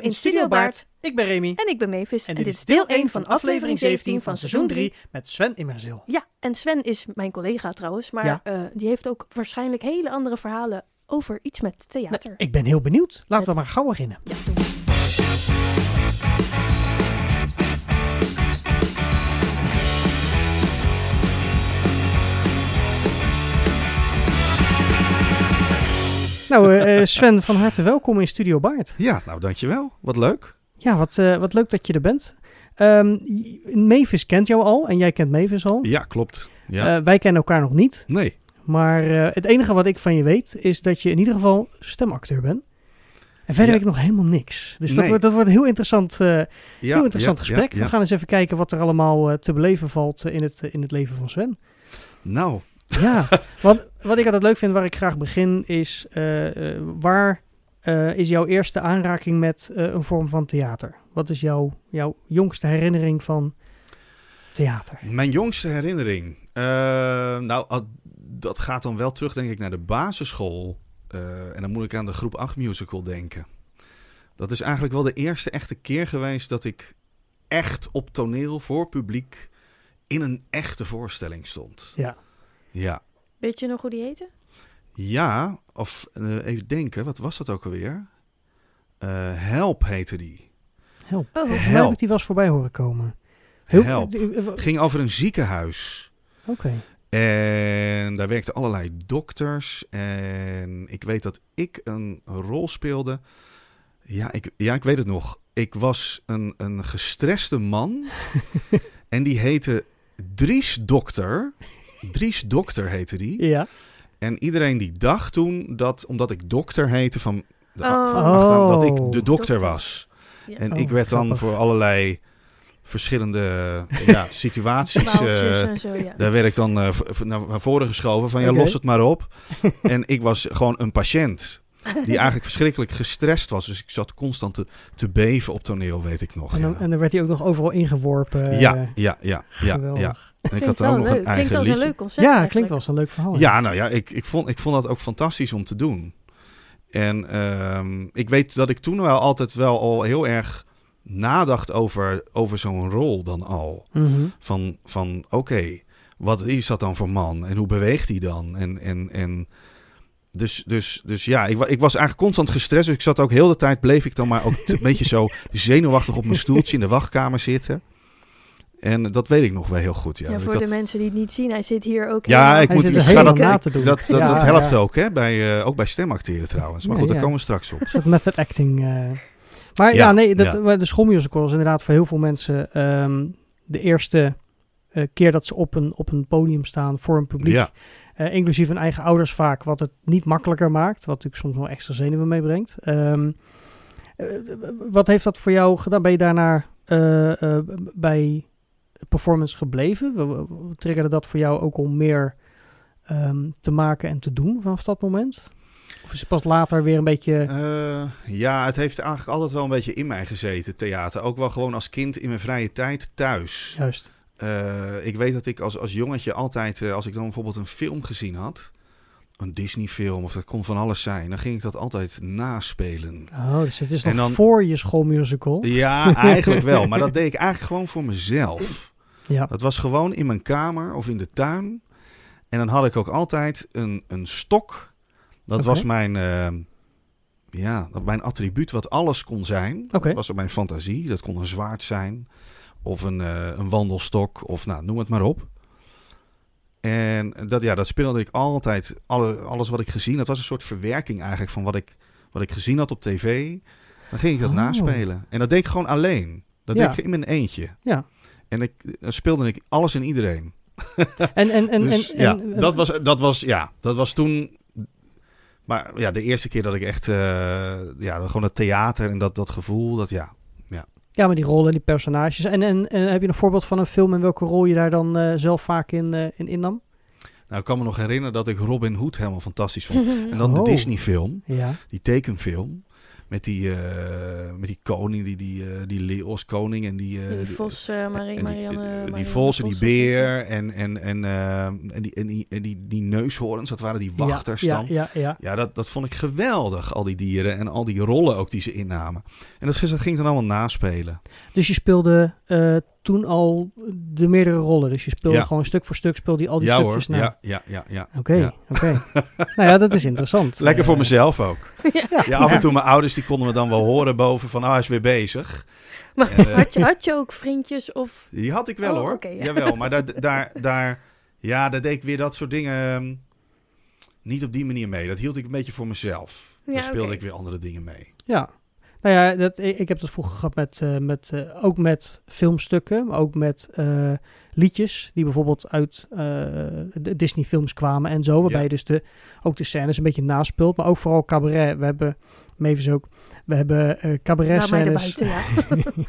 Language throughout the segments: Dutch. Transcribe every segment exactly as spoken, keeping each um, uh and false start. in Studio Baard. Ik ben Remy. En ik ben Mevis. En dit, en dit is deel één van aflevering zeventien van seizoen drie met Sven Immerzeel. Ja, en Sven is mijn collega trouwens, maar ja. uh, die heeft ook waarschijnlijk hele andere verhalen over iets met theater. Nou, ik ben heel benieuwd. Laten het... we maar gauw beginnen. Ja, doen we. Nou, uh, Sven, van harte welkom in Studio Baard. Ja, nou dankjewel. Wat leuk. Ja, wat, uh, wat leuk dat je er bent. Um, Mevis kent jou al en jij kent Mevis al. Ja, klopt. Ja. Uh, wij kennen elkaar nog niet. Nee. Maar uh, het enige wat ik van je weet is dat je in ieder geval stemacteur bent. En verder ja. weet ik nog helemaal niks. Dus nee. dat, dat wordt een heel interessant, uh, ja, heel interessant ja, gesprek. Ja, ja. We gaan eens even kijken wat er allemaal uh, te beleven valt uh, in, het, uh, in het leven van Sven. Nou... Ja, want wat ik altijd leuk vind, waar ik graag begin, is uh, uh, waar uh, is jouw eerste aanraking met uh, een vorm van theater? Wat is jouw, jouw jongste herinnering van theater? Mijn jongste herinnering? Uh, nou, dat gaat dan wel terug, denk ik, naar de basisschool. Uh, en dan moet ik aan de groep acht musical denken. Dat is eigenlijk wel de eerste echte keer geweest dat ik echt op toneel voor publiek in een echte voorstelling stond. Ja. Ja. Weet je nog hoe die heette? Ja, of uh, even denken, wat was dat ook alweer? Uh, Help heette die. Help. Oh, Help. Waar heb ik die wel eens voorbij horen komen? Help. Help. Ging over een ziekenhuis. Oké. Okay. En daar werkten allerlei dokters. En ik weet dat ik een rol speelde. Ja, ik, ja, ik weet het nog. Ik was een, een gestreste man. En die heette Dries Dokter... Dries Dokter heette die. Ja. En iedereen die dacht toen dat, omdat ik dokter heette van, de, oh. van achteraan, dat ik de dokter, dokter. was. Ja. En oh, ik werd dan grappig. voor allerlei verschillende ja, situaties. Uh, en zo, ja. Daar werd ik dan uh, v- naar voren geschoven van okay. ja, los het maar op. En ik was gewoon een patiënt. Die eigenlijk verschrikkelijk gestrest was. Dus ik zat constant te, te beven op toneel, weet ik nog. En dan, ja. en dan werd hij ook nog overal ingeworpen. Ja, ja, ja. ja, ja. En ik had wel ook leuk. nog een klinkt eigen als een leuk concept. Ja, eigenlijk. klinkt wel als een leuk verhaal. Ja, nou ja, ik, ik, vond, ik vond dat ook fantastisch om te doen. En um, ik weet dat ik toen wel altijd wel al heel erg nadacht over, over zo'n rol dan al. Mm-hmm. Van, van oké, okay, wat is dat dan voor man? En hoe beweegt hij dan? En... en, en Dus, dus, dus ja, ik, ik was eigenlijk constant gestrest. Dus ik zat ook heel de tijd, bleef ik dan maar ook een beetje zo zenuwachtig op mijn stoeltje in de wachtkamer zitten. En dat weet ik nog wel heel goed. Ja, ja voor dat, de mensen die het niet zien, hij zit hier ook. Ja, helemaal. ik hij moet er heel na te doen. Dat, dat, ja, dat helpt ja. ook, hè? Bij, uh, ook bij stemacteren trouwens. Maar ja, goed, daar ja. komen we straks op. Een soort method acting. Uh. Maar ja, ja nee, dat, ja. de schoolmusical is inderdaad voor heel veel mensen um, de eerste uh, keer dat ze op een, op een podium staan voor een publiek. Ja. Uh, inclusief hun eigen ouders vaak, wat het niet makkelijker maakt. Wat natuurlijk soms wel extra zenuwen meebrengt. Um, uh, wat heeft dat voor jou gedaan? Ben je daarna uh, uh, bij performance gebleven? Triggerde dat voor jou ook om meer um, te maken en te doen vanaf dat moment? Of is het pas later weer een beetje... Uh, ja, het heeft eigenlijk altijd wel een beetje in mij gezeten, theater. Ook wel gewoon als kind in mijn vrije tijd thuis. Juist. Uh, ik weet dat ik als, als jongetje altijd, uh, als ik dan bijvoorbeeld een film gezien had, een Disney-film of dat kon van alles zijn, dan ging ik dat altijd naspelen. Oh, dus het is nog dan, voor je schoolmusical? Ja, eigenlijk wel. Maar dat deed ik eigenlijk gewoon voor mezelf. Ja. Dat was gewoon in mijn kamer of in de tuin. En dan had ik ook altijd een, een stok. Dat okay. was mijn, uh, ja, mijn attribuut wat alles kon zijn. Okay. Dat was mijn fantasie. Dat kon een zwaard zijn. Of een, uh, een wandelstok, of nou, noem het maar op. En dat, ja, dat speelde ik altijd, alle, alles wat ik gezien. Dat was een soort verwerking eigenlijk van wat ik, wat ik gezien had op tv. Dan ging ik dat oh. naspelen. En dat deed ik gewoon alleen. Dat ja. deed ik in mijn eentje. Ja. En ik, dan speelde ik alles en iedereen. En, en, en, dus, en, en, ja, en, en dat, was, dat, was, ja, dat was toen... Maar ja, de eerste keer dat ik echt... Uh, ja, gewoon het theater en dat, dat gevoel, dat ja... Ja, maar die rollen en die personages. En, en, en heb je een voorbeeld van een film en welke rol je daar dan uh, zelf vaak in, uh, in innam? Nou, ik kan me nog herinneren dat ik Robin Hood helemaal fantastisch vond. En dan oh. de Disney-film, ja. die tekenfilm. met die, uh, met die koning, die, die, uh, die Leos koning en die... Uh, die vos, uh, Marie, en Marianne, die, uh, Marianne... Die vos en die beer en, en, en, uh, en, die, en, die, en die, die neushoorns, dat waren die wachters dan. Ja, ja, ja, ja. ja dat, dat vond ik geweldig, al die dieren en al die rollen ook die ze innamen. En dat ging dan allemaal naspelen. Dus je speelde uh, toen al de meerdere rollen. Dus je speelde ja. gewoon stuk voor stuk, speelde die al die ja, stukjes hoor. na. Ja, ja, ja. ja. Oké, okay, ja. oké. Okay. Nou ja, dat is interessant. Lekker voor uh, mezelf ook. Ja. Ja, ja, af en toe mijn ouders die konden me dan wel horen boven van, ah, hij is weer bezig. Maar uh, had, je, had je ook vriendjes of... Die had ik wel oh, hoor. Okay, ja. Jawel, maar daar, daar, daar, ja, daar deed ik weer dat soort dingen um, niet op die manier mee. Dat hield ik een beetje voor mezelf. Ja, daar speelde okay. ik weer andere dingen mee. Ja. Nou ja, dat, ik heb dat vroeger gehad met, uh, met, uh, ook met filmstukken, maar ook met uh, liedjes die bijvoorbeeld uit uh, de Disney films kwamen en zo. Waarbij ja. je dus de, ook de scènes een beetje naspeelt, maar ook vooral cabaret. We hebben, Mevis ook, we hebben uh, cabaret scènes. Ja, maar buiten,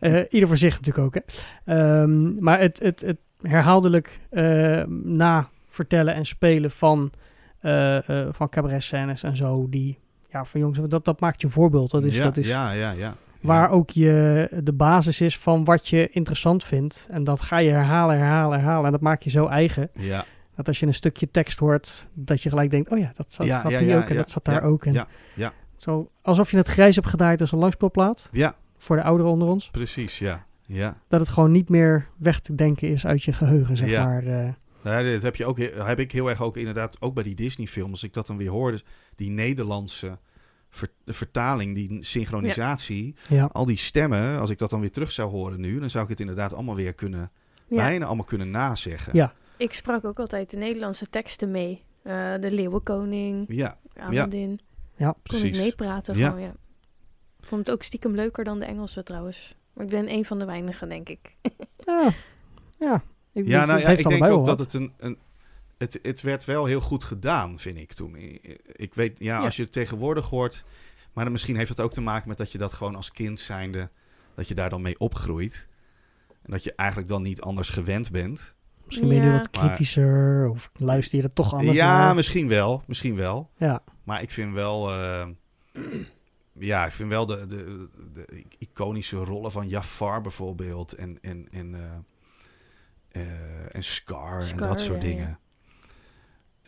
ja. uh, ieder voor zich natuurlijk ook, hè. Um, maar het, het, het herhaaldelijk uh, navertellen en spelen van, uh, uh, van cabaret scènes en zo, die... Ja, van jongens, dat, dat maakt je voorbeeld. Dat is, ja, dat is ja, ja, ja, ja. waar ook je de basis is van wat je interessant vindt. En dat ga je herhalen, herhalen, herhalen. En dat maak je zo eigen. Ja. Dat als je een stukje tekst hoort, dat je gelijk denkt... Oh ja, dat zat ja, ja, hier ja, ook en ja, dat zat daar ja, ook. En ja, ja. Zo, alsof je het grijs hebt gedraaid als een langspeelplaat. Ja. Voor de ouderen onder ons. Precies, ja. ja. Dat het gewoon niet meer weg te denken is uit je geheugen, zeg ja. maar... Uh, Ja, dat heb, je ook, heb ik heel erg ook inderdaad, ook bij die Disney-films, als ik dat dan weer hoorde, die Nederlandse ver, vertaling, die synchronisatie, ja. Ja. al die stemmen, als ik dat dan weer terug zou horen nu, dan zou ik het inderdaad allemaal weer kunnen, ja. bijna allemaal kunnen nazeggen. Ja. Ik sprak ook altijd de Nederlandse teksten mee. Uh, de Leeuwenkoning, ja. Amandin. Ja, ja precies. Kon ik meepraten ja. gewoon, ja. Ik vond het ook stiekem leuker dan de Engelse trouwens. Maar ik ben een van de weinigen, denk ik. ja, ja. Ik, ja, nou, ja, ik denk ook dat het een, een... Het het werd wel heel goed gedaan, vind ik toen. Ik weet, ja, ja. als je het tegenwoordig hoort... Maar dan misschien heeft het ook te maken met dat je dat gewoon als kind zijnde... Dat je daar dan mee opgroeit. En dat je eigenlijk dan niet anders gewend bent. Misschien ja. ben je wat kritischer maar, of luister je er toch anders ja, naar. Ja, misschien wel. Misschien wel. Ja. Maar ik vind wel... Uh, ja, ik vind wel de, de, de iconische rollen van Jafar bijvoorbeeld. En... en, en uh, Uh, en Scar, Scar en dat soort ja, dingen. Ja.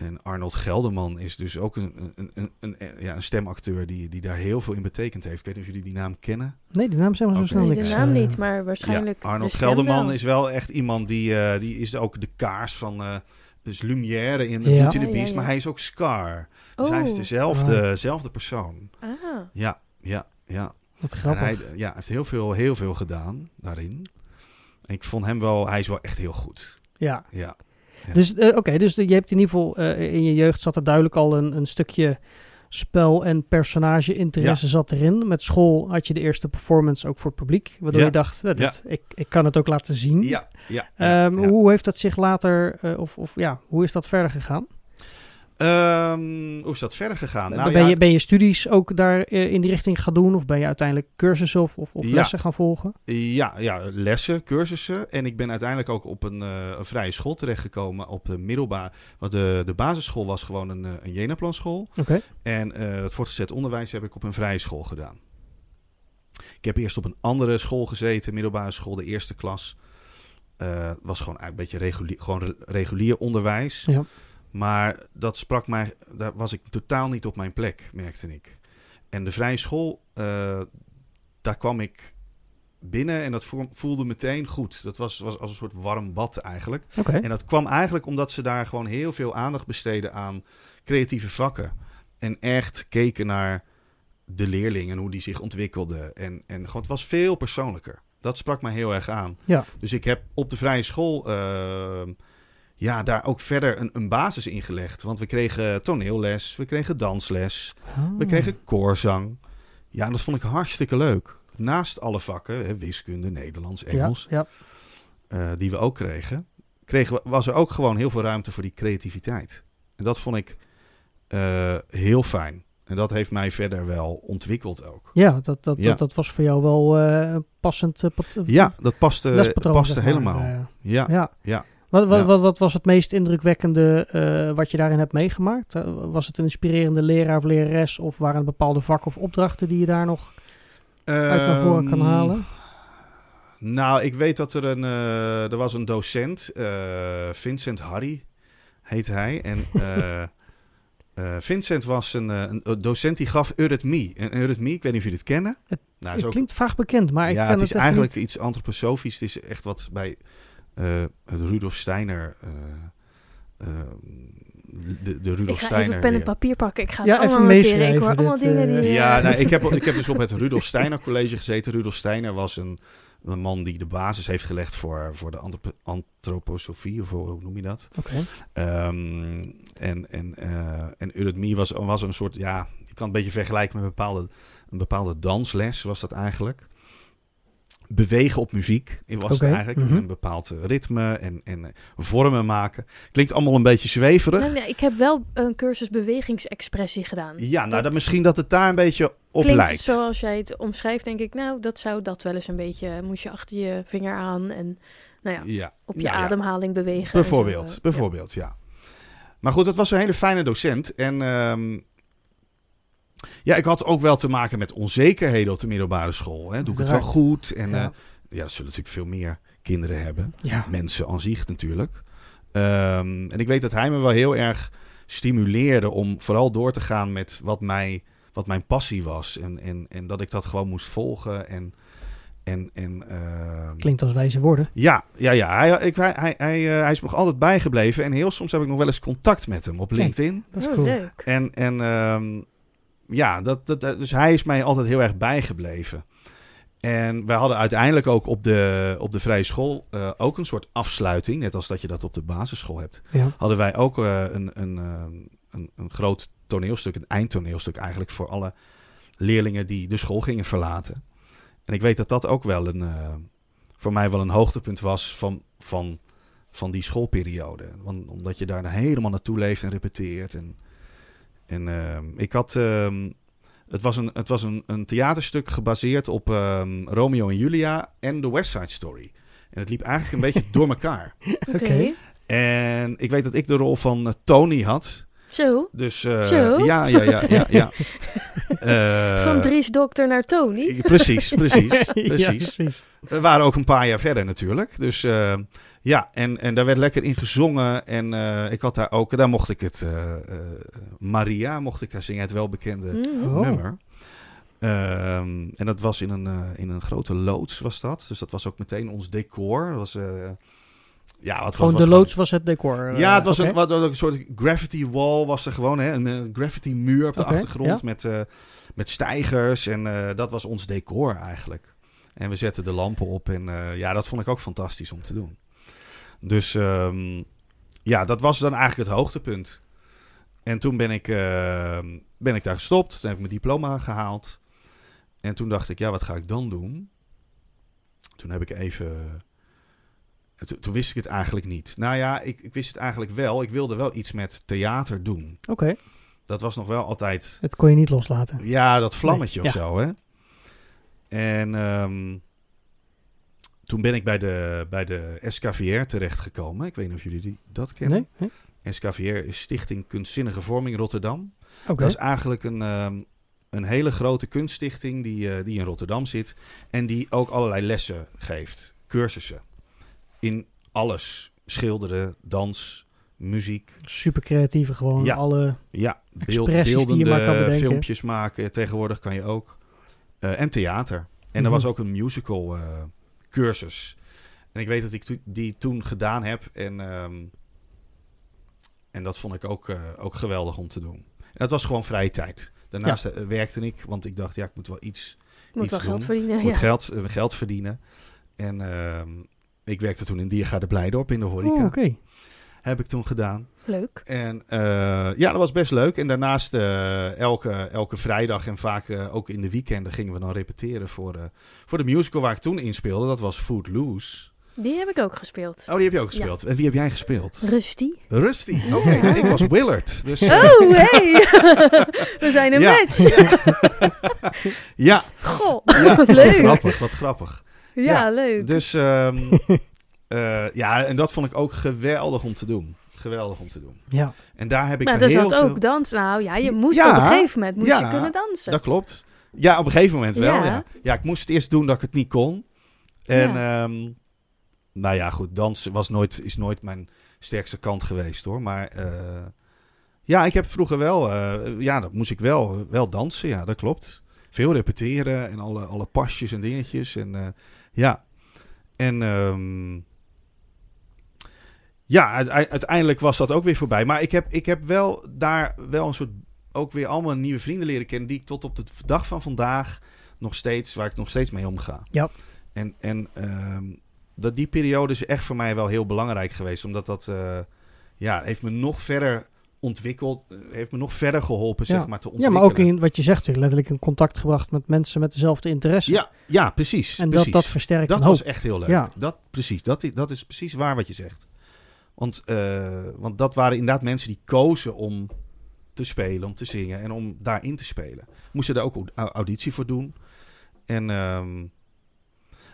En Arnold Gelderman is dus ook een, een, een, een, ja, een stemacteur die, die daar heel veel in betekend heeft. Ik weet niet of jullie die naam kennen. Nee, de naam zijn we okay. zo snel nee, niks. De naam niet, maar waarschijnlijk. Ja, Arnold Gelderman wel. Is wel echt iemand die, uh, die is ook de kaars van uh, dus Lumière in Beauty ja. and the Beast, ja, ja, ja. maar hij is ook Scar. Dus oh. hij is dezelfde oh. persoon. Ah. Ja, ja, ja. Wat grappig. Hij ja, heeft heel veel, heel veel gedaan daarin. Ik vond hem wel, hij is wel echt heel goed. Ja. ja. ja. Dus uh, oké, okay, dus je hebt in ieder geval uh, in je jeugd zat er duidelijk al een, een stukje spel en personage interesse ja. zat erin. Met school had je de eerste performance ook voor het publiek, waardoor ja. je dacht, nou, dit, ja. ik, ik kan het ook laten zien. Ja. ja. ja. Um, ja. Hoe heeft dat zich later, uh, of, of ja, hoe is dat verder gegaan? Um, hoe is dat verder gegaan? Nou, ben, ja, je, ben je studies ook daar uh, in die richting gaan doen? Of ben je uiteindelijk cursussen of, of, of ja, lessen gaan volgen? Ja, ja, lessen, cursussen. En ik ben uiteindelijk ook op een, uh, een vrije school terechtgekomen. Op de middelbare. Want de, de basisschool was gewoon een, een Jenaplanschool. Okay. En uh, het voortgezet onderwijs heb ik op een vrije school gedaan. Ik heb eerst op een andere school gezeten. Middelbare school, de eerste klas. Het uh, was gewoon een beetje regulier, gewoon regulier onderwijs. Ja. Maar dat sprak mij, daar was ik totaal niet op mijn plek, merkte ik. En de vrije school, uh, daar kwam ik binnen en dat voelde meteen goed. Dat was, was als een soort warm bad eigenlijk. Okay. En dat kwam eigenlijk omdat ze daar gewoon heel veel aandacht besteden aan creatieve vakken. En echt keken naar de leerling en hoe die zich ontwikkelde. En, en gewoon, het was veel persoonlijker. Dat sprak mij heel erg aan. Ja. Dus ik heb op de vrije school... Uh, Ja, daar ook verder een, een basis in gelegd. Want we kregen toneelles, we kregen dansles, oh. we kregen koorzang. Ja, dat vond ik hartstikke leuk. Naast alle vakken, hè, wiskunde, Nederlands, Engels, ja, ja. Uh, die we ook kregen, kregen we, was er ook gewoon heel veel ruimte voor die creativiteit. En dat vond ik uh, heel fijn. En dat heeft mij verder wel ontwikkeld ook. Ja, dat, dat, ja. dat, dat was voor jou wel uh, passend. Uh, ja, dat paste, paste helemaal. Uh, ja, ja. ja. Wat, wat, ja. wat, wat was het meest indrukwekkende uh, wat je daarin hebt meegemaakt? Uh, was het een inspirerende leraar of lerares? Of waren het bepaalde vakken of opdrachten die je daar nog um, uit naar voren kan halen? Nou, ik weet dat er een... Uh, er was een docent. Uh, Vincent Harry heet hij. En uh, uh, Vincent was een, een, een docent die gaf eurythmie. Een eurythmie, ik weet niet of jullie het kennen. Het, nou, het ook, klinkt vaag bekend, maar ik ja, ken het Ja, het is eigenlijk niet. Iets antroposofisch. Het is echt wat bij... Uh, Rudolf Steiner, uh, uh, de, de Rudolf Steiner. Ik ga Steiner even pen en papier pakken. Ik ga het ja, allemaal noteren. Ik hoor dit, allemaal dingen uh, die... Uh... Ja, nou, ik, heb, ik heb dus op het Rudolf Steiner College gezeten. Rudolf Steiner was een, een man die de basis heeft gelegd voor, voor de antrop- antroposofie, of hoe noem je dat? Okay. Um, en en, uh, en eurythmie was, was een soort, ja, je kan het een beetje vergelijken met een bepaalde, een bepaalde dansles, was dat eigenlijk. Bewegen op muziek was okay. het eigenlijk. Mm-hmm. Een bepaald ritme en, en vormen maken. Klinkt allemaal een beetje zweverig. Nou, nee, ik heb wel een cursus bewegingsexpressie gedaan. Ja, nou dat, dat misschien dat het daar een beetje op lijkt. Klinkt zoals jij het omschrijft, denk ik. Nou, dat zou dat wel eens een beetje... Moest je achter je vinger aan en nou ja, ja. op je ja, ademhaling ja. bewegen. Bijvoorbeeld, zo, bijvoorbeeld, ja. ja. Maar goed, dat was een hele fijne docent. En um, ja, ik had ook wel te maken met onzekerheden op de middelbare school. Hè. Doe ik het wel goed? En ja, uh, ja dat zullen natuurlijk veel meer kinderen hebben. Ja. Mensen aan zich natuurlijk. Um, en ik weet dat hij me wel heel erg stimuleerde om vooral door te gaan met wat, mij, wat mijn passie was. En, en, en dat ik dat gewoon moest volgen. En, en, en, uh... Klinkt als wijze woorden. Ja, ja, ja. Hij, ik, hij, hij, hij, uh, hij is nog altijd bijgebleven. En heel soms heb ik nog wel eens contact met hem op LinkedIn. Kijk, dat is cool. Leuk. En... en um, Ja, dat, dat, dus hij is mij altijd heel erg bijgebleven. En wij hadden uiteindelijk ook op de, op de vrije school uh, ook een soort afsluiting. Net als dat je dat op de basisschool hebt. Ja. Hadden wij ook uh, een, een, een, een groot toneelstuk, een eindtoneelstuk eigenlijk... voor alle leerlingen die de school gingen verlaten. En ik weet dat dat ook wel een, uh, voor mij wel een hoogtepunt was van, van, van die schoolperiode. Want, omdat je daar helemaal naartoe leeft en repeteert... En, En uh, ik had, uh, het was, een, het was een, een theaterstuk gebaseerd op uh, Romeo en Julia en The West Side Story. En het liep eigenlijk een beetje door elkaar. Oké. Okay. En ik weet dat ik de rol van uh, Tony had. Zo? Dus uh, Zo? ja, ja, ja, ja. ja. Uh, van Dries Dokter naar Tony? Ik, precies, precies, precies. Ja, precies. We waren ook een paar jaar verder natuurlijk. Dus uh, ja, en, en daar werd lekker in gezongen. En uh, ik had daar ook, daar mocht ik het, uh, uh, Maria mocht ik daar zingen, het welbekende mm. nummer. Uh, en dat was in een, uh, in een grote loods was dat. Dus dat was ook meteen ons decor. Dat was... Uh, Ja, wat gewoon was, de was loods gewoon... was het decor. Ja, het was okay. een, wat, een soort graffiti wall was er gewoon. Hè? Een, een graffiti muur op de okay, achtergrond ja. met, uh, met stijgers. En uh, dat was ons decor eigenlijk. En we zetten de lampen op. En uh, ja, dat vond ik ook fantastisch om te doen. Dus um, ja, dat was dan eigenlijk het hoogtepunt. En toen ben ik, uh, ben ik daar gestopt. Toen heb ik mijn diploma gehaald. En toen dacht ik, ja, wat ga ik dan doen? Toen heb ik even... Toen wist ik het eigenlijk niet. Nou ja, ik, ik wist het eigenlijk wel. Ik wilde wel iets met theater doen. Oké. Okay. Dat was nog wel altijd... Het kon je niet loslaten. Ja, dat vlammetje nee. of ja. zo, hè. En um, toen ben ik bij de, bij de S K V R terechtgekomen. Ik weet niet of jullie die, dat kennen. Nee? Hm? S K V R is Stichting Kunstzinnige Vorming Rotterdam. Okay. Dat is eigenlijk een, um, een hele grote kunststichting die, uh, die in Rotterdam zit. En die ook allerlei lessen geeft. Cursussen. In alles. Schilderen, dans, muziek. Super creatieve gewoon. Ja, alle ja, beeld, beeldende die je maar kan bedenken. Filmpjes maken. Tegenwoordig kan je ook. Uh, en theater. En mm-hmm. er was ook een musical uh, cursus. En ik weet dat ik to- die toen gedaan heb. En, um, en dat vond ik ook, uh, ook geweldig om te doen. En dat was gewoon vrije tijd. Daarnaast ja. werkte ik. Want ik dacht, ja, ik moet wel iets, ik moet iets wel doen. Geld verdienen, ik moet ja. geld, uh, geld verdienen. En... Um, ik werkte toen in Diergaarde Blijdorp in de horeca. Oh, okay. Heb ik toen gedaan. Leuk. En uh, ja, dat was best leuk. En daarnaast uh, elke, elke vrijdag en vaak uh, ook in de weekenden gingen we dan repeteren voor, uh, voor de musical waar ik toen in speelde. Dat was Footloose. Die heb ik ook gespeeld. Oh, die heb je ook gespeeld. Ja. En wie heb jij gespeeld? Rusty. Rusty. Oké, okay. ja. nou, ik was Willard. Dus... Oh, hey. We zijn een ja. match. Ja. ja. Goh, ja. leuk. Wat grappig, wat grappig. Ja, ja, leuk. Dus um, Uh, ja, en dat vond ik ook geweldig om te doen. Geweldig om te doen. Ja. En daar heb ik maar heel veel... Maar er zat ook dans. Nou ja, je moest ja, op een gegeven moment moest ja, je kunnen dansen. Dat klopt. Ja, op een gegeven moment wel. Ja, ja. ja ik moest het eerst doen dat ik het niet kon. En ja. Um, nou ja, goed, dansen was nooit, is nooit mijn sterkste kant geweest, hoor. Maar uh, ja, ik heb vroeger wel... Uh, ja, dat moest ik wel, wel dansen. Ja, dat klopt. Veel repeteren en alle, alle pasjes en dingetjes. En uh, ja. En... Um, ja, uiteindelijk was dat ook weer voorbij. Maar ik heb, ik heb wel daar wel een soort... ook weer allemaal nieuwe vrienden leren kennen... die ik tot op de dag van vandaag nog steeds... waar ik nog steeds mee omga. Ja. En, en uh, dat die periode is echt voor mij wel heel belangrijk geweest. Omdat dat... Uh, ja, heeft me nog verder ontwikkeld. Heeft me nog verder geholpen, ja. zeg maar, te ontwikkelen. Ja, maar ook in wat je zegt... letterlijk in contact gebracht met mensen met dezelfde interesse. Ja, ja precies. En precies. Dat, dat versterkt Dat was hoop. Echt heel leuk. Ja. Dat, precies, dat, dat is precies waar wat je zegt. Want, uh, want dat waren inderdaad mensen die kozen om te spelen, om te zingen en om daarin te spelen. Moesten daar ook auditie voor doen. En um,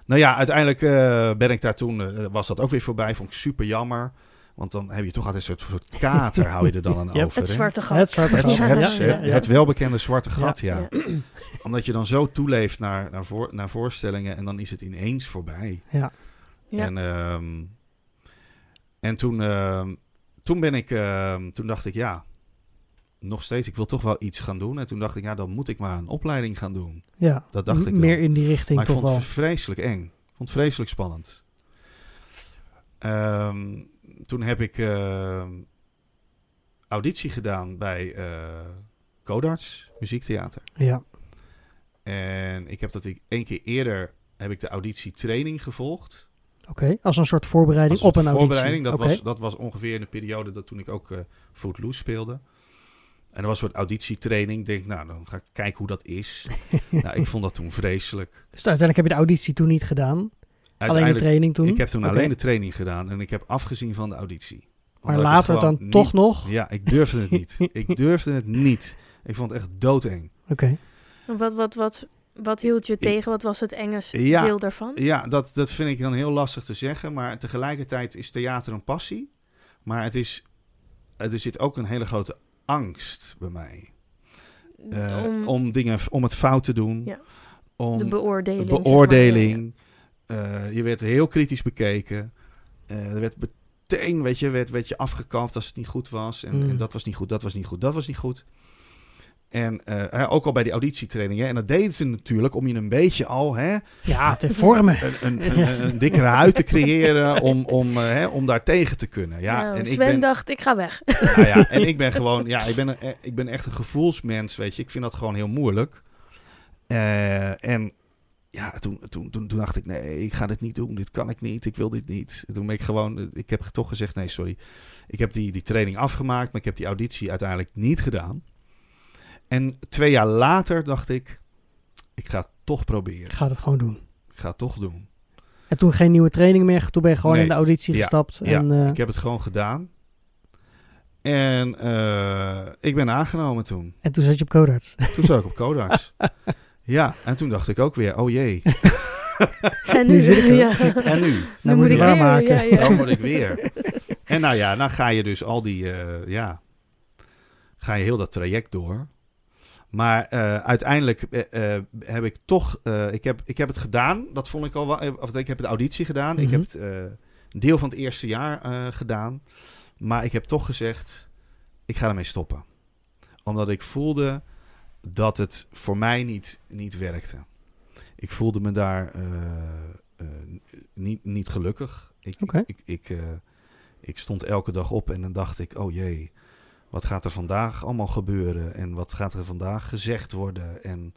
nou ja, uiteindelijk uh, ben ik daar toen, uh, was dat ook weer voorbij. Vond ik super jammer. Want dan heb je toch altijd een soort, soort kater, hou je er dan aan yep. over. Het zwarte gat. Het, zwarte gat. Het, het, het, het welbekende zwarte gat, ja. ja. ja. Omdat je dan zo toeleeft naar, naar, voor, naar voorstellingen en dan is het ineens voorbij. Ja. ja. En... Um, En toen, uh, toen ben ik, uh, toen dacht ik, ja, nog steeds, ik wil toch wel iets gaan doen. En toen dacht ik, ja, dan moet ik maar een opleiding gaan doen. Ja, dat dacht ik meer dan. In die richting. Maar ik vond het vreselijk eng. Ik vond het vreselijk spannend. Um, toen heb ik uh, auditie gedaan bij uh, Codarts, muziektheater. Ja. En ik heb dat ik één keer eerder, heb ik de auditietraining gevolgd. Oké, okay, als een soort voorbereiding een soort op een auditie. Voorbereiding, dat, okay. was, dat was ongeveer in de periode dat toen ik ook uh, Footloose speelde. En er was een soort auditietraining. Ik denk, nou, dan ga ik kijken hoe dat is. nou, ik vond dat toen vreselijk. Dus uiteindelijk heb je de auditie toen niet gedaan? Alleen de training toen? Ik heb toen okay. alleen de training gedaan en ik heb afgezien van de auditie. Maar later dan niet, toch nog? Ja, ik durfde het niet. ik durfde het niet. Ik vond het echt doodeng. Oké. Okay. Wat, wat, wat... Wat hield je tegen? Wat was het enge ja, deel daarvan? Ja, dat, dat vind ik dan heel lastig te zeggen. Maar tegelijkertijd is theater een passie. Maar het is, er zit ook een hele grote angst bij mij. Uh, om, om dingen, om het fout te doen. Ja, om de beoordeling. beoordeling zeg maar, ja. uh, je werd heel kritisch bekeken. Uh, er werd meteen, weet je, werd, werd je afgekapt als het niet goed was. En, mm. en dat was niet goed, dat was niet goed, dat was niet goed. En uh, ook al bij die auditietrainingen. En dat deden ze natuurlijk om je een beetje al... Hè, ja, te vormen. Een, een, een, een, een dikkere huid te creëren om, om, uh, hè, om daar tegen te kunnen. Ja, nou, en Sven ik ben, dacht, ik ga weg. Nou ja, en ik ben gewoon... Ja, ik ben, een, ik ben echt een gevoelsmens, weet je. Ik vind dat gewoon heel moeilijk. Uh, en ja, toen, toen, toen, toen dacht ik... Nee, ik ga dit niet doen. Dit kan ik niet. Ik wil dit niet. Toen ben ik gewoon... Ik heb toch gezegd... Nee, sorry. Ik heb die, die training afgemaakt. Maar ik heb die auditie uiteindelijk niet gedaan. En twee jaar later dacht ik, ik ga het toch proberen. Ik ga het gewoon doen. Ik ga het toch doen. En toen geen nieuwe training meer. Toen ben je gewoon nee, in de auditie ja, gestapt. Ja, en, uh... ik heb het gewoon gedaan. En uh, ik ben aangenomen toen. En toen zat je op Codarts. Toen zat ik op Codarts. ja, en toen dacht ik ook weer, oh jee. en nu? nu zit ik ja. En nu? Dan moet ik weer. Ja, ja. Dan moet ik weer. En nou ja, dan ga je dus al die, uh, ja, ga je heel dat traject door. Maar uh, uiteindelijk uh, uh, heb ik toch... Uh, ik, heb, ik heb het gedaan. Dat vond ik al wel... Of ik heb de auditie gedaan. Mm-hmm. Ik heb het, uh, een deel van het eerste jaar uh, gedaan. Maar ik heb toch gezegd... Ik ga ermee stoppen. Omdat ik voelde dat het voor mij niet, niet werkte. Ik voelde me daar uh, uh, niet, niet gelukkig. Ik, okay. ik, ik, uh, ik stond elke dag op en dan dacht ik... Oh jee... Wat gaat er vandaag allemaal gebeuren? En wat gaat er vandaag gezegd worden? En,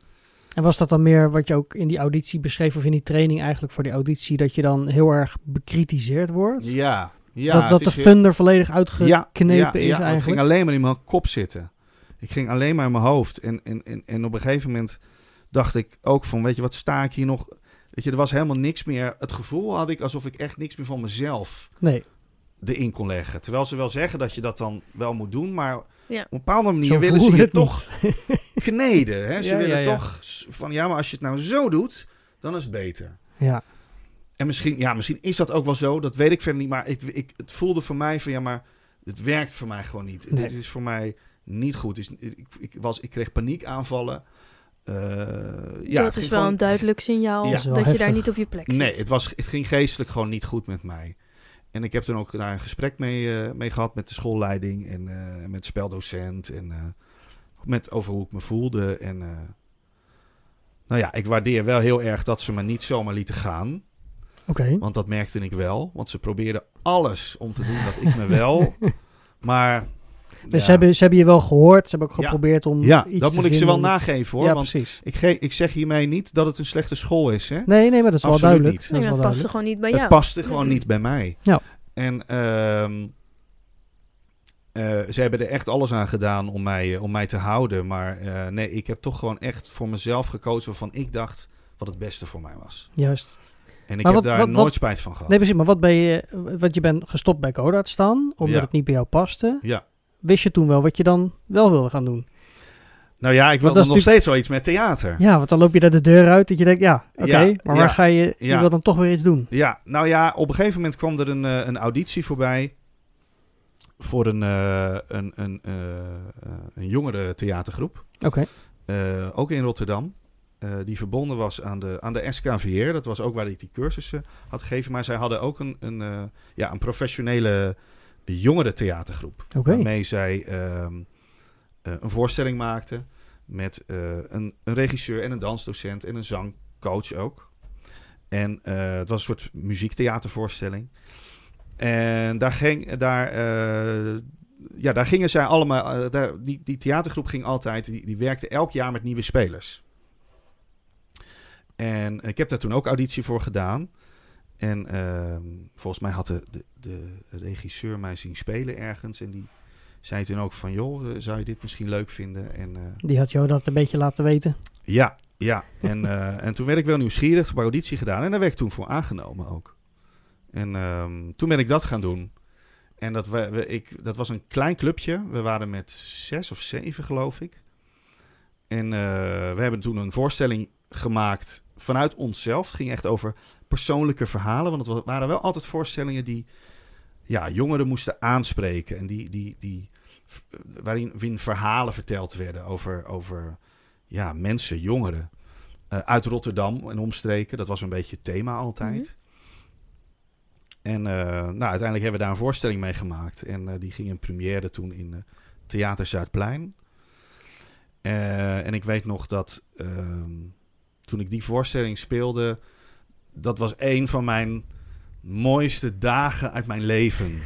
en was dat dan meer wat je ook in die auditie beschreef... of in die training eigenlijk voor die auditie... dat je dan heel erg bekritiseerd wordt? Ja. ja dat dat de funder heel... volledig uitgeknepen ja, ja, is ja, eigenlijk? Ik ging alleen maar in mijn kop zitten. Ik ging alleen maar in mijn hoofd. En, en, en, en op een gegeven moment dacht ik ook van... weet je, wat sta ik hier nog... Weet je, er was helemaal niks meer. Het gevoel had ik alsof ik echt niks meer van mezelf... Nee. erin kon leggen. Terwijl ze wel zeggen dat je dat dan wel moet doen, maar ja. op een bepaalde manier zo willen ze je toch kneden. Hè? Ze ja, willen ja, ja. toch van, ja, maar als je het nou zo doet, dan is het beter. Ja. En misschien, ja, misschien is dat ook wel zo. Dat weet ik verder niet. Maar ik, ik, het voelde voor mij van... Ja, maar het werkt voor mij gewoon niet. Nee. Dit is voor mij niet goed. Is, ik, ik, was, ik kreeg paniekaanvallen. Uh, ja, dat is wel gewoon een duidelijk signaal. Ja. Dat, dat je daar niet op je plek zit. Nee, het, was, het ging geestelijk gewoon niet goed met mij. En ik heb toen ook daar een gesprek mee, uh, mee gehad met de schoolleiding. En uh, met de speldocent. En uh, met over hoe ik me voelde. En uh, nou ja, ik waardeer wel heel erg dat ze me niet zomaar lieten gaan. Okay. Want dat merkte ik wel. Want ze probeerden alles om te doen dat ik me wel. Maar... Dus ja. ze, hebben, ze hebben je wel gehoord. Ze hebben ook geprobeerd ja. om ja, iets te vinden. Ja, dat moet ik ze wel nageven hoor. Ja, want precies. Ik, ge- ik zeg hiermee niet dat het een slechte school is. Hè? Nee, nee, maar dat is absoluut wel duidelijk. Niet. Nee, dat, dat paste gewoon niet bij jou. Het paste gewoon nee. niet bij mij. Ja. En um, uh, ze hebben er echt alles aan gedaan om mij, uh, om mij te houden. Maar uh, nee, ik heb toch gewoon echt voor mezelf gekozen waarvan ik dacht wat het beste voor mij was. Juist. En ik maar heb wat, daar wat, nooit wat, spijt van gehad. Nee, precies. Maar wat ben je, wat je bent gestopt bij Codarts dan, omdat ja. het niet bij jou paste. Ja. Wist je toen wel wat je dan wel wilde gaan doen? Nou ja, ik wilde nog natuurlijk... steeds wel iets met theater. Ja, want dan loop je daar de deur uit dat je denkt, ja, oké, okay, ja, maar waar ja, ga je, je ja. wil dan toch weer iets doen. Ja, nou ja, op een gegeven moment kwam er een, uh, een auditie voorbij voor een, uh, een, een, uh, een jongere theatergroep. Oké. Okay. Uh, ook in Rotterdam. Uh, die verbonden was aan de, aan de S K V R. Dat was ook waar ik die cursussen had gegeven. Maar zij hadden ook een, een, uh, ja, een professionele jongere theatergroep. Okay. Waarmee zij um, uh, een voorstelling maakten met uh, een, een regisseur en een dansdocent en een zangcoach ook. En uh, het was een soort muziektheatervoorstelling. En daar, ging, daar, uh, ja, daar gingen zij allemaal... Uh, daar, die, die theatergroep ging altijd... Die, die werkte elk jaar met nieuwe spelers. En ik heb daar toen ook auditie voor gedaan. En uh, volgens mij had de, de, de regisseur mij zien spelen ergens. En die zei toen ook van, joh, zou je dit misschien leuk vinden? En, uh, die had jou dat een beetje laten weten? Ja, ja. En, uh, en toen werd ik wel nieuwsgierig, heb ik auditie gedaan. En daar werd ik toen voor aangenomen ook. En uh, toen ben ik dat gaan doen. En dat, we, we, ik, dat was een klein clubje. We waren met zes of zeven, geloof ik. En uh, we hebben toen een voorstelling gemaakt vanuit onszelf. Het ging echt over persoonlijke verhalen. Want het waren wel altijd voorstellingen die ja, jongeren moesten aanspreken. En die, die, die, waarin verhalen verteld werden over, over ja, mensen, jongeren. Uh, uit Rotterdam en omstreken. Dat was een beetje het thema altijd. Mm-hmm. En uh, nou, uiteindelijk hebben we daar een voorstelling mee gemaakt. En uh, die ging in première toen in uh, Theater Zuidplein. Uh, en ik weet nog dat uh, toen ik die voorstelling speelde, dat was een van mijn mooiste dagen uit mijn leven.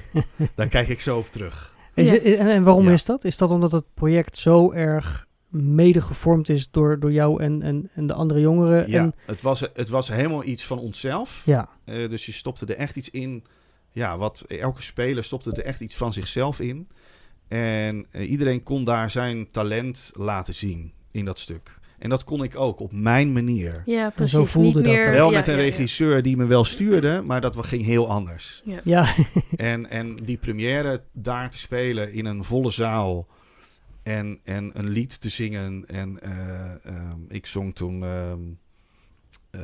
Daar kijk ik zo op terug. Is het, en waarom ja. is dat? Is dat omdat het project zo erg mede gevormd is door, door jou en, en, en de andere jongeren? Ja, en... het, was, het was helemaal iets van onszelf. Ja. Uh, dus je stopte er echt iets in. Ja, wat, elke speler stopte er echt iets van zichzelf in. En uh, iedereen kon daar zijn talent laten zien in dat stuk. En dat kon ik ook op mijn manier. Ja, precies. En zo voelde niet dat meer, wel ja, met een ja, regisseur ja. die me wel stuurde, maar dat ging heel anders. Ja. ja. En, en die première daar te spelen in een volle zaal en, en een lied te zingen. En uh, uh, ik zong toen um, uh,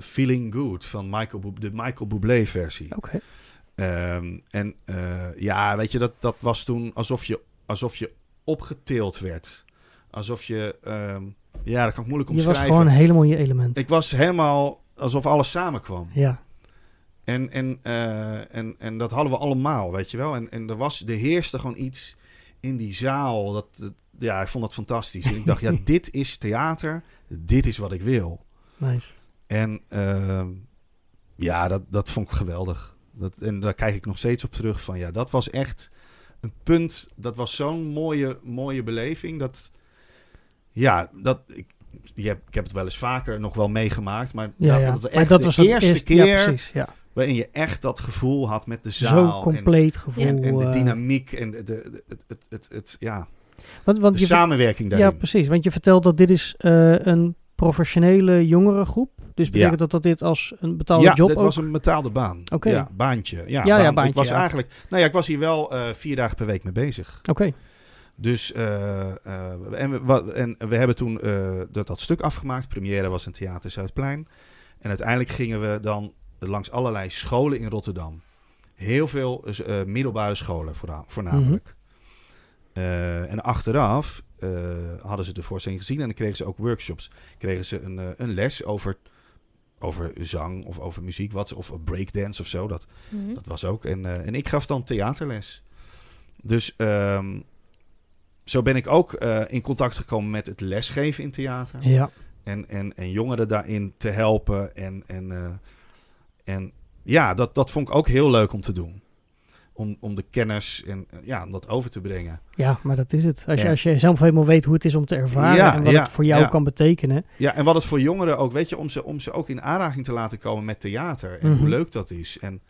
Feeling Good van Michael Bu- de Michael Bublé versie. Oké. Okay. Um, en uh, ja, weet je, dat, dat was toen alsof je, alsof je opgetild werd. Alsof je, um, ja, dat kan ik moeilijk omschrijven. Je was gewoon helemaal in je element. Ik was helemaal alsof alles samenkwam. Ja. En, en, uh, en, en dat hadden we allemaal, weet je wel. En, en er, was, er heerste gewoon iets in die zaal. Dat, dat, ja, ik vond dat fantastisch. En ik dacht, ja, dit is theater. Dit is wat ik wil. Nice. En uh, ja, dat, dat vond ik geweldig. Dat, en daar kijk ik nog steeds op terug van... ja, dat was echt een punt... dat was zo'n mooie, mooie beleving... dat... ja, dat... Ik, je hebt, ik heb het wel eens vaker nog wel meegemaakt... maar ja, ja. dat, dat, echt maar dat de was de eerste eerst, keer... Ja, precies, ja. waarin je echt dat gevoel had met de zaal... zo'n compleet en, gevoel... En, en de dynamiek en de, de, de, het, het, het, het... ja... Want, want de je samenwerking daarin. Ja, precies, want je vertelt dat dit is uh, een... professionele jongerengroep. Dus betekent ja. dat dat dit als een betaalde ja, job ook? Ja, dit was een betaalde baan. Oké. Okay. Ja, baantje. Ja, ja, baan. ja baantje. Ik was ja. eigenlijk... Nou ja, ik was hier wel uh, vier dagen per week mee bezig. Oké. Okay. Dus... Uh, uh, en, we, wat, en we hebben toen uh, dat, dat stuk afgemaakt. Première was in Theater Zuidplein. En uiteindelijk gingen we dan langs allerlei scholen in Rotterdam. Heel veel uh, middelbare scholen voorna- voornamelijk. Mm-hmm. uh, en achteraf uh, hadden ze de voorstelling gezien en dan kregen ze ook workshops. Kregen ze een, uh, een les over, over zang of over muziek, wat, of breakdance of zo. Dat, mm-hmm. dat was ook. En, uh, en ik gaf dan theaterles. Dus um, zo ben ik ook uh, in contact gekomen met het lesgeven in theater. Ja. En, en, en jongeren daarin te helpen. En, en, uh, en ja, dat, dat vond ik ook heel leuk om te doen. Om, om de kennis en ja, om dat over te brengen. Ja, maar dat is het. Als, ja. je, als je zelf helemaal weet hoe het is om te ervaren. Ja, en wat ja, het voor jou ja. kan betekenen. Ja, en wat het voor jongeren ook. Weet je, om ze, om ze ook in aanraking te laten komen met theater. En mm-hmm. hoe leuk dat is. En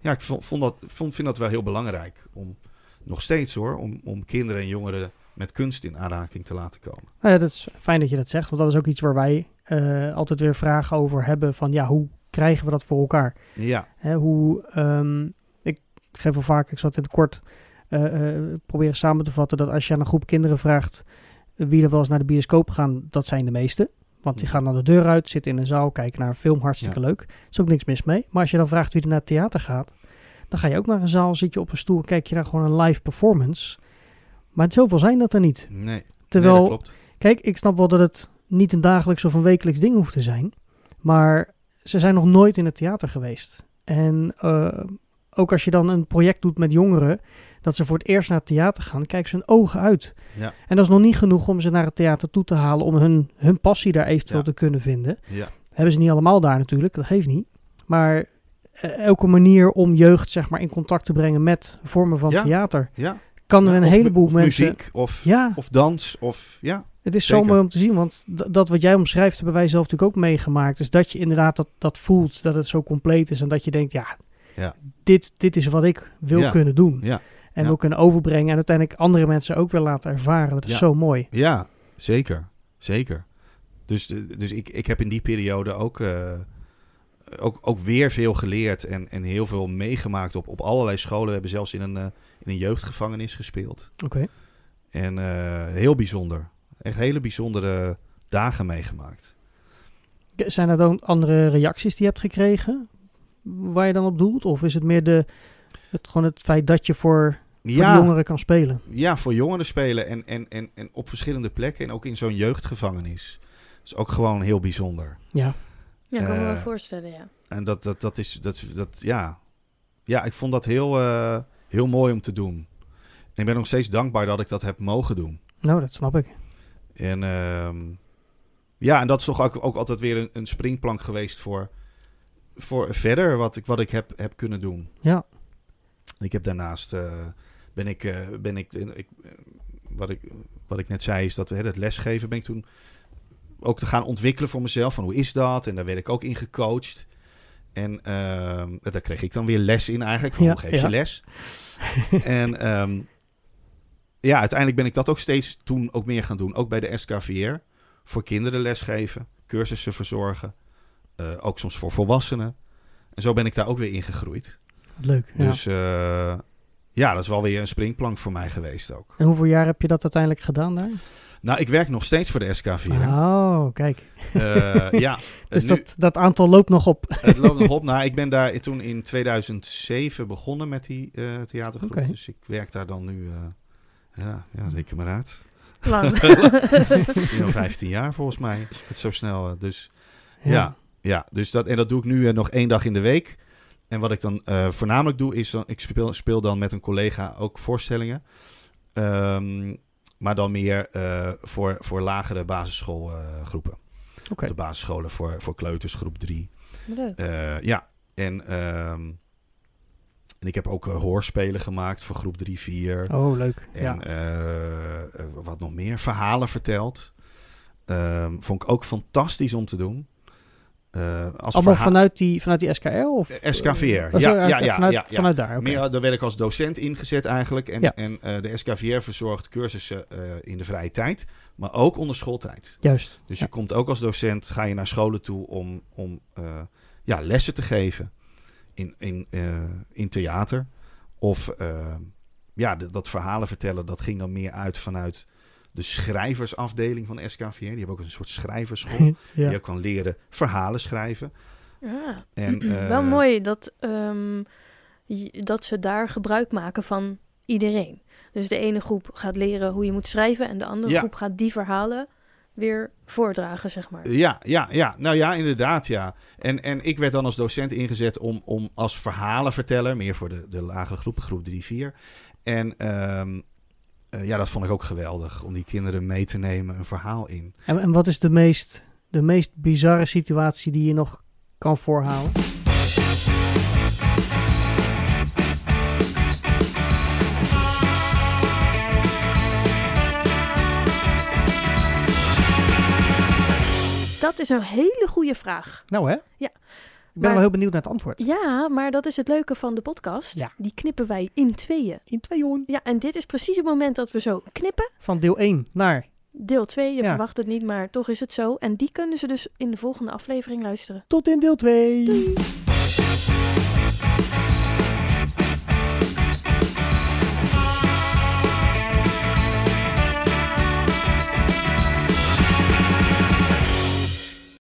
ja, ik vond, vond dat, vond, vind dat wel heel belangrijk. Om, nog steeds hoor. Om, om kinderen en jongeren met kunst in aanraking te laten komen. Nou ja, dat is fijn dat je dat zegt. Want dat is ook iets waar wij uh, altijd weer vragen over hebben. Van ja, hoe krijgen we dat voor elkaar? Ja. Hè, hoe, um, ik geef wel vaak, ik zal het in het kort uh, uh, proberen samen te vatten. Dat als je aan een groep kinderen vraagt wie er wel eens naar de bioscoop gaan. Dat zijn de meesten. Want die gaan dan de deur uit, zitten in een zaal, kijken naar een film. Hartstikke ja. leuk. Er is ook niks mis mee. Maar als je dan vraagt wie er naar het theater gaat. Dan ga je ook naar een zaal, zit je op een stoel en kijk je naar gewoon een live performance. Maar zoveel zijn dat er niet. Nee, Terwijl, nee, dat klopt. Kijk, ik snap wel dat het niet een dagelijks of een wekelijks ding hoeft te zijn. Maar ze zijn nog nooit in het theater geweest. En uh, ook als je dan een project doet met jongeren, dat ze voor het eerst naar het theater gaan, kijken ze hun ogen uit. Ja. En dat is nog niet genoeg om ze naar het theater toe te halen, om hun, hun passie daar eventueel ja. te kunnen vinden. Ja. Hebben ze niet allemaal daar natuurlijk, dat geeft niet. Maar elke manier om jeugd zeg maar in contact te brengen met vormen van ja, theater. Ja. Kan er ja, een heleboel mu- of mensen... muziek of, ja. of dans of... ja. Het is zo mooi om te zien, want d- dat wat jij omschrijft hebben wij zelf natuurlijk ook meegemaakt. Dus dat je inderdaad dat, dat voelt, dat het zo compleet is en dat je denkt, ja, ja. Dit, dit is wat ik wil ja. kunnen doen. Ja. En ja. wil kunnen overbrengen en uiteindelijk andere mensen ook weer laten ervaren. Dat is ja. zo mooi. Ja, zeker. Zeker. Dus, dus ik, ik heb in die periode ook... Uh, Ook, ook weer veel geleerd en, en heel veel meegemaakt op, op allerlei scholen. We hebben zelfs in een, uh, in een jeugdgevangenis gespeeld. Oké. Okay. En uh, heel bijzonder. Echt hele bijzondere dagen meegemaakt. Zijn er dan andere reacties die je hebt gekregen? Waar je dan op doelt? Of is het meer de, het, gewoon het feit dat je voor, voor ja, jongeren kan spelen? Ja, voor jongeren spelen. En, en, en, en op verschillende plekken. En ook in zo'n jeugdgevangenis. Dat is ook gewoon heel bijzonder. Ja. Ja, ik kan me wel uh, voorstellen, ja. En dat, dat, dat is, dat, dat, ja. Ja, ik vond dat heel, uh, heel mooi om te doen. En ik ben nog steeds dankbaar dat ik dat heb mogen doen. Nou, dat snap ik. En uh, ja, en dat is toch ook, ook altijd weer een, een springplank geweest voor, voor verder wat ik, wat ik heb, heb kunnen doen. Ja. Ik heb daarnaast, uh, ben ik, uh, ben ik, ik, wat ik, wat ik net zei is dat we het lesgeven ben ik toen... ook te gaan ontwikkelen voor mezelf. Van hoe is dat? En daar werd ik ook in gecoacht. En uh, daar kreeg ik dan weer les in eigenlijk. Van ja, hoe geef je ja. les? en um, ja, uiteindelijk ben ik dat ook steeds toen ook meer gaan doen. Ook bij de S K V R. Voor kinderen lesgeven. Cursussen verzorgen. Uh, ook soms voor volwassenen. En zo ben ik daar ook weer in gegroeid. Leuk. Dus ja. Uh, ja, dat is wel weer een springplank voor mij geweest ook. En hoeveel jaar heb je dat uiteindelijk gedaan daar? Nou, ik werk nog steeds voor de S K V R. Oh, kijk. Uh, ja. Dus nu, dat, dat aantal loopt nog op. Het loopt nog op. Nou, ik ben daar toen in tweeduizend zeven begonnen met die uh, theatergroep. Okay. Dus ik werk daar dan nu, uh, ja, ja, reken maar uit. Lang. vijftien jaar volgens mij. Het zo snel. Dus ja, ja, ja dus dat, en dat doe ik nu uh, nog één dag in de week. En wat ik dan uh, voornamelijk doe, is dan, ik speel, speel dan met een collega ook voorstellingen. Um, Maar dan meer uh, voor, voor lagere basisschoolgroepen. Uh, okay. De basisscholen voor, voor kleuters, groep drie. Leuk. Uh, ja, en, um, en ik heb ook uh, hoorspelen gemaakt voor groep drie, vier. Oh, leuk. En ja. uh, wat nog meer, verhalen verteld. Um, vond ik ook fantastisch om te doen. Uh, als Allemaal verha- vanuit, die, vanuit die S K R? Of? S K V R, ja, ja, ja, ja, vanuit, ja, ja. Vanuit daar, okay. Meer, daar werd ik als docent ingezet eigenlijk. En, ja. en uh, de S K V R verzorgt cursussen uh, in de vrije tijd, maar ook onder schooltijd. Juist. Dus ja. je komt ook als docent, ga je naar scholen toe om, om uh, ja, lessen te geven in, in, uh, in theater. Of uh, ja, d- dat verhalen vertellen, dat ging dan meer uit vanuit... de schrijversafdeling van de S K V R. Die hebben ook een soort schrijverschool. Ja. Die ook kan leren verhalen schrijven. Ja. En, uh, wel mooi dat, um, dat ze daar gebruik maken van iedereen. Dus de ene groep gaat leren hoe je moet schrijven en de andere ja. groep gaat die verhalen weer voordragen, zeg maar. Ja, ja, ja. Nou ja, inderdaad, ja. En, en ik werd dan als docent ingezet om, om als verhalenverteller, meer voor de, de lagere groepen, groep drie vier. En um, uh, ja, dat vond ik ook geweldig, om die kinderen mee te nemen een verhaal in. En, en wat is de meest, de meest bizarre situatie die je nog kan voorhalen? Dat is een hele goede vraag. Nou hè? Ja. Ik ben maar, wel heel benieuwd naar het antwoord. Ja, maar dat is het leuke van de podcast. Ja. Die knippen wij in tweeën. In tweeën. Ja, en dit is precies het moment dat we zo knippen. Van deel één naar... Deel twee, je ja. verwacht het niet, maar toch is het zo. En die kunnen ze dus in de volgende aflevering luisteren. Tot in deel twee. Doei.